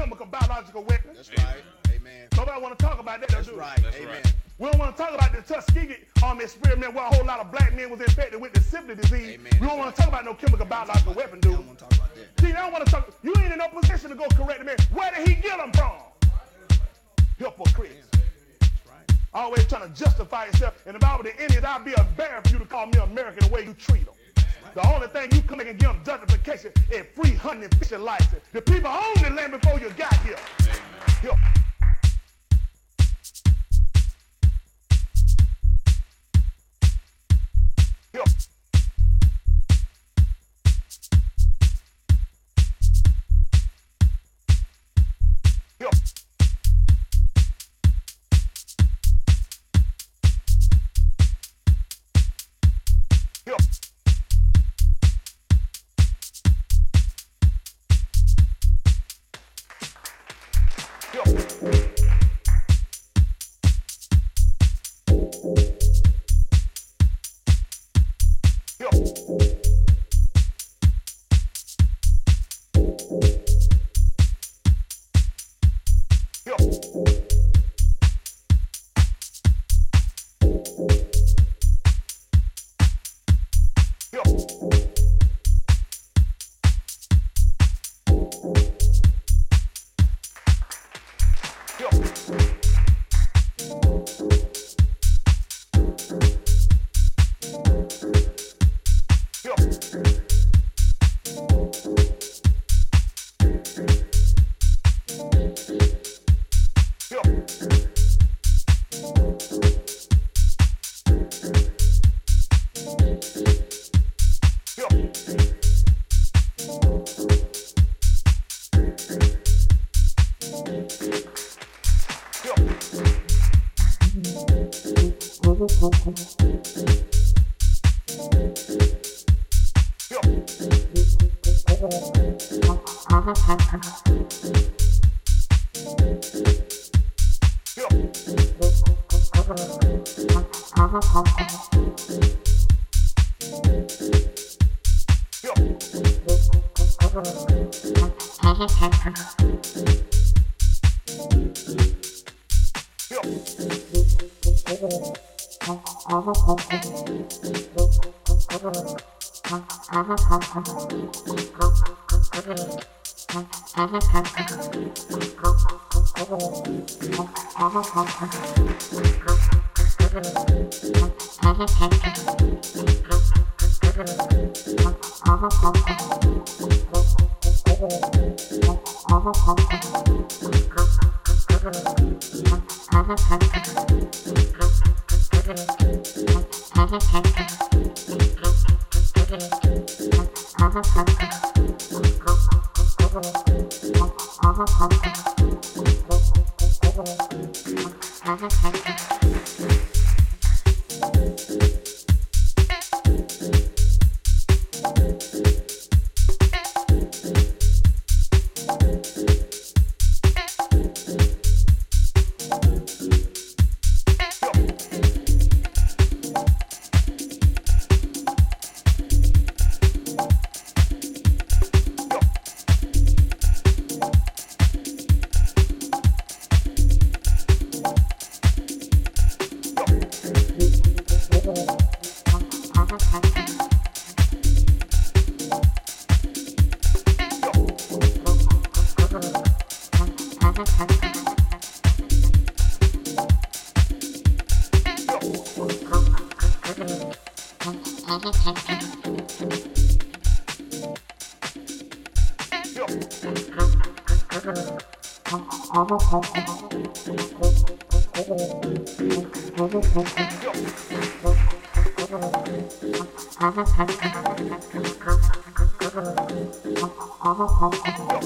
chemical, biological weapon. That's right. Amen. Nobody want to talk about that. That's right. Amen. We don't want to talk about the Tuskegee experiment where a whole lot of black men was infected with the syphilis disease. Amen. We don't want to talk about no chemical, biological weapon, dude. See, they don't want to talk. You ain't in no position to go correct the man. Where did he get them from? Hypocrites. Always trying to justify yourself. And if I were the Indians, I'd be embarrassed for you to call me American the way you treat them. Right. The only thing you can make and give them justification is free hunting and fishing license. The people owned the land before you got here. Amen.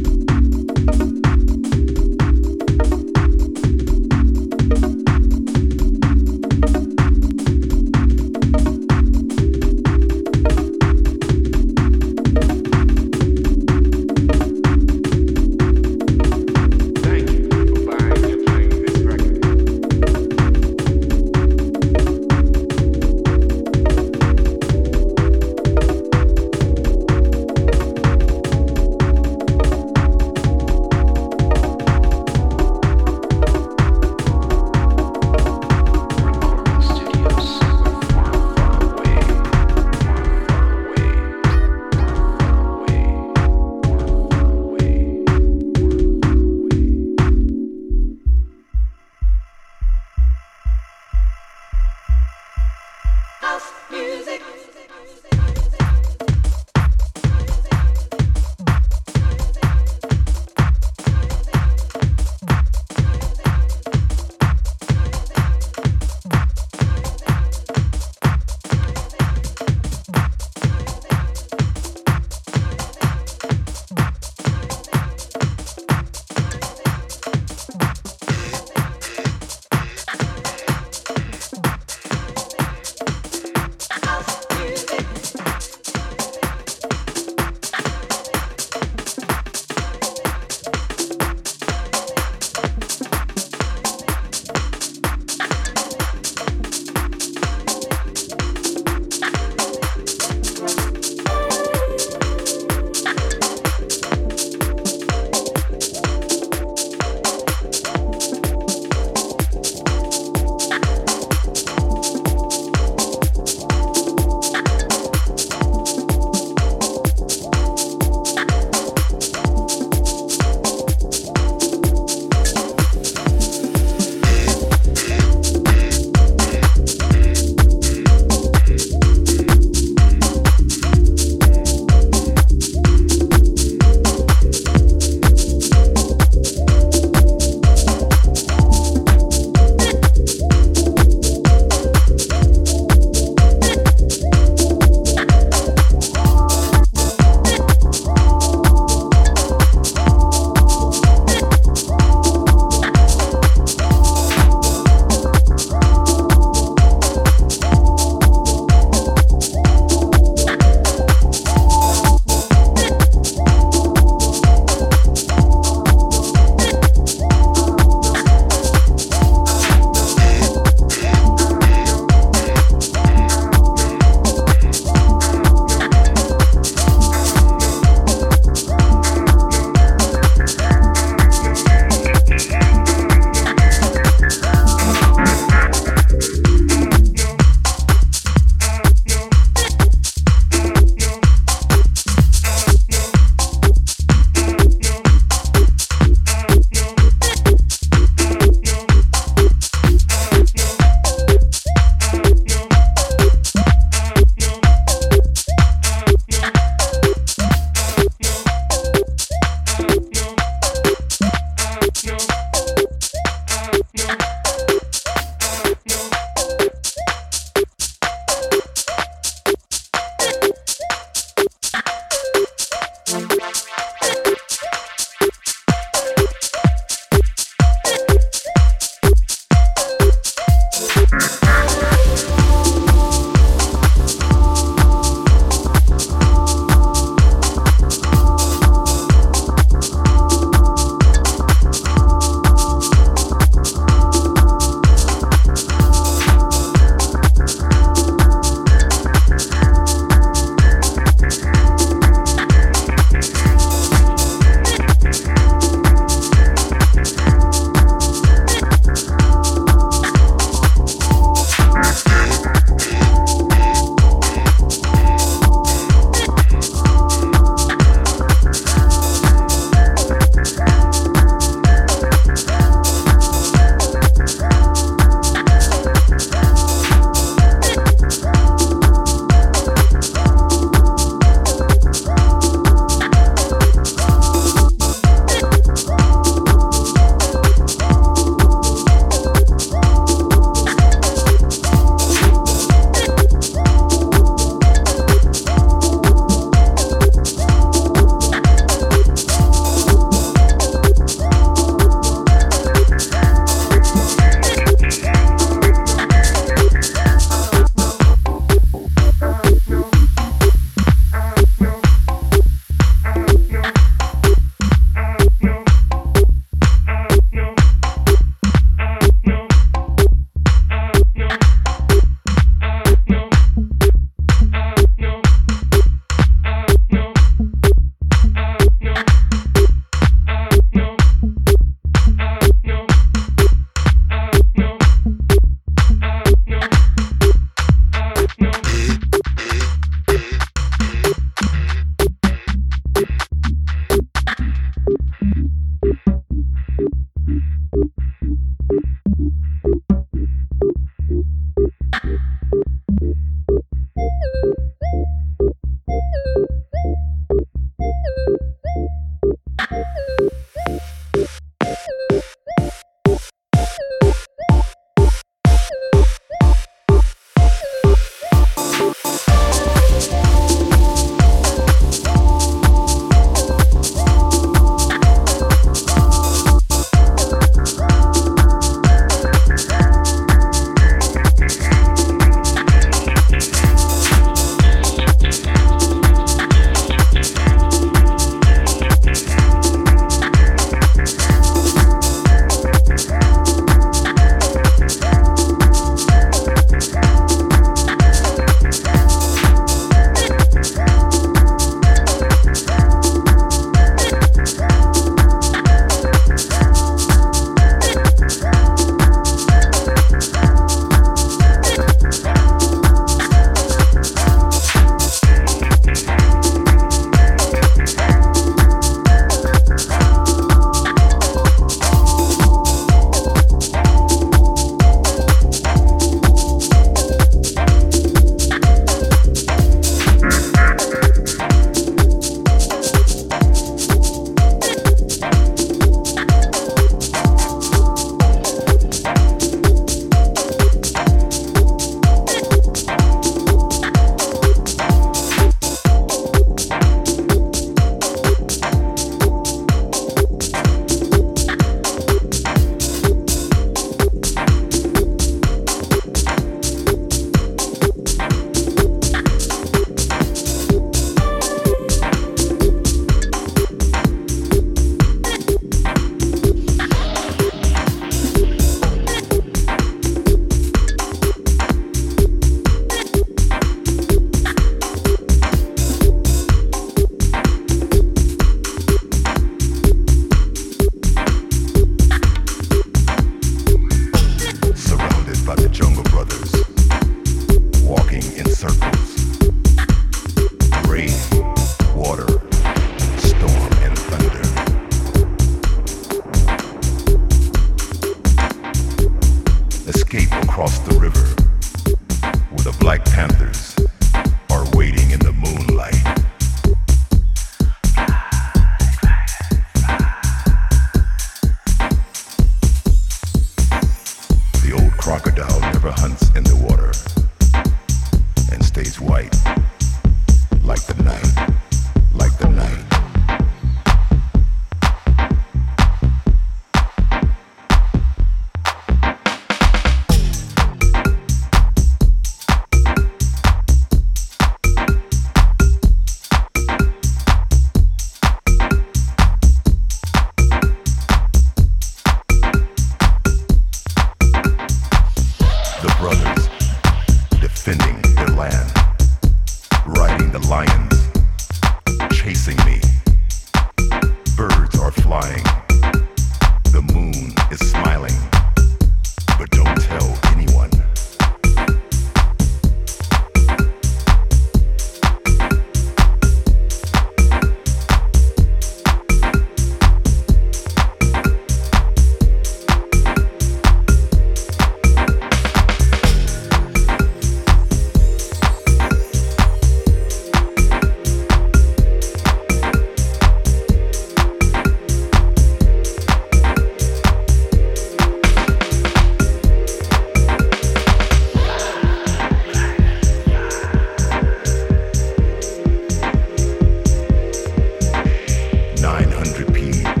Tuskegee.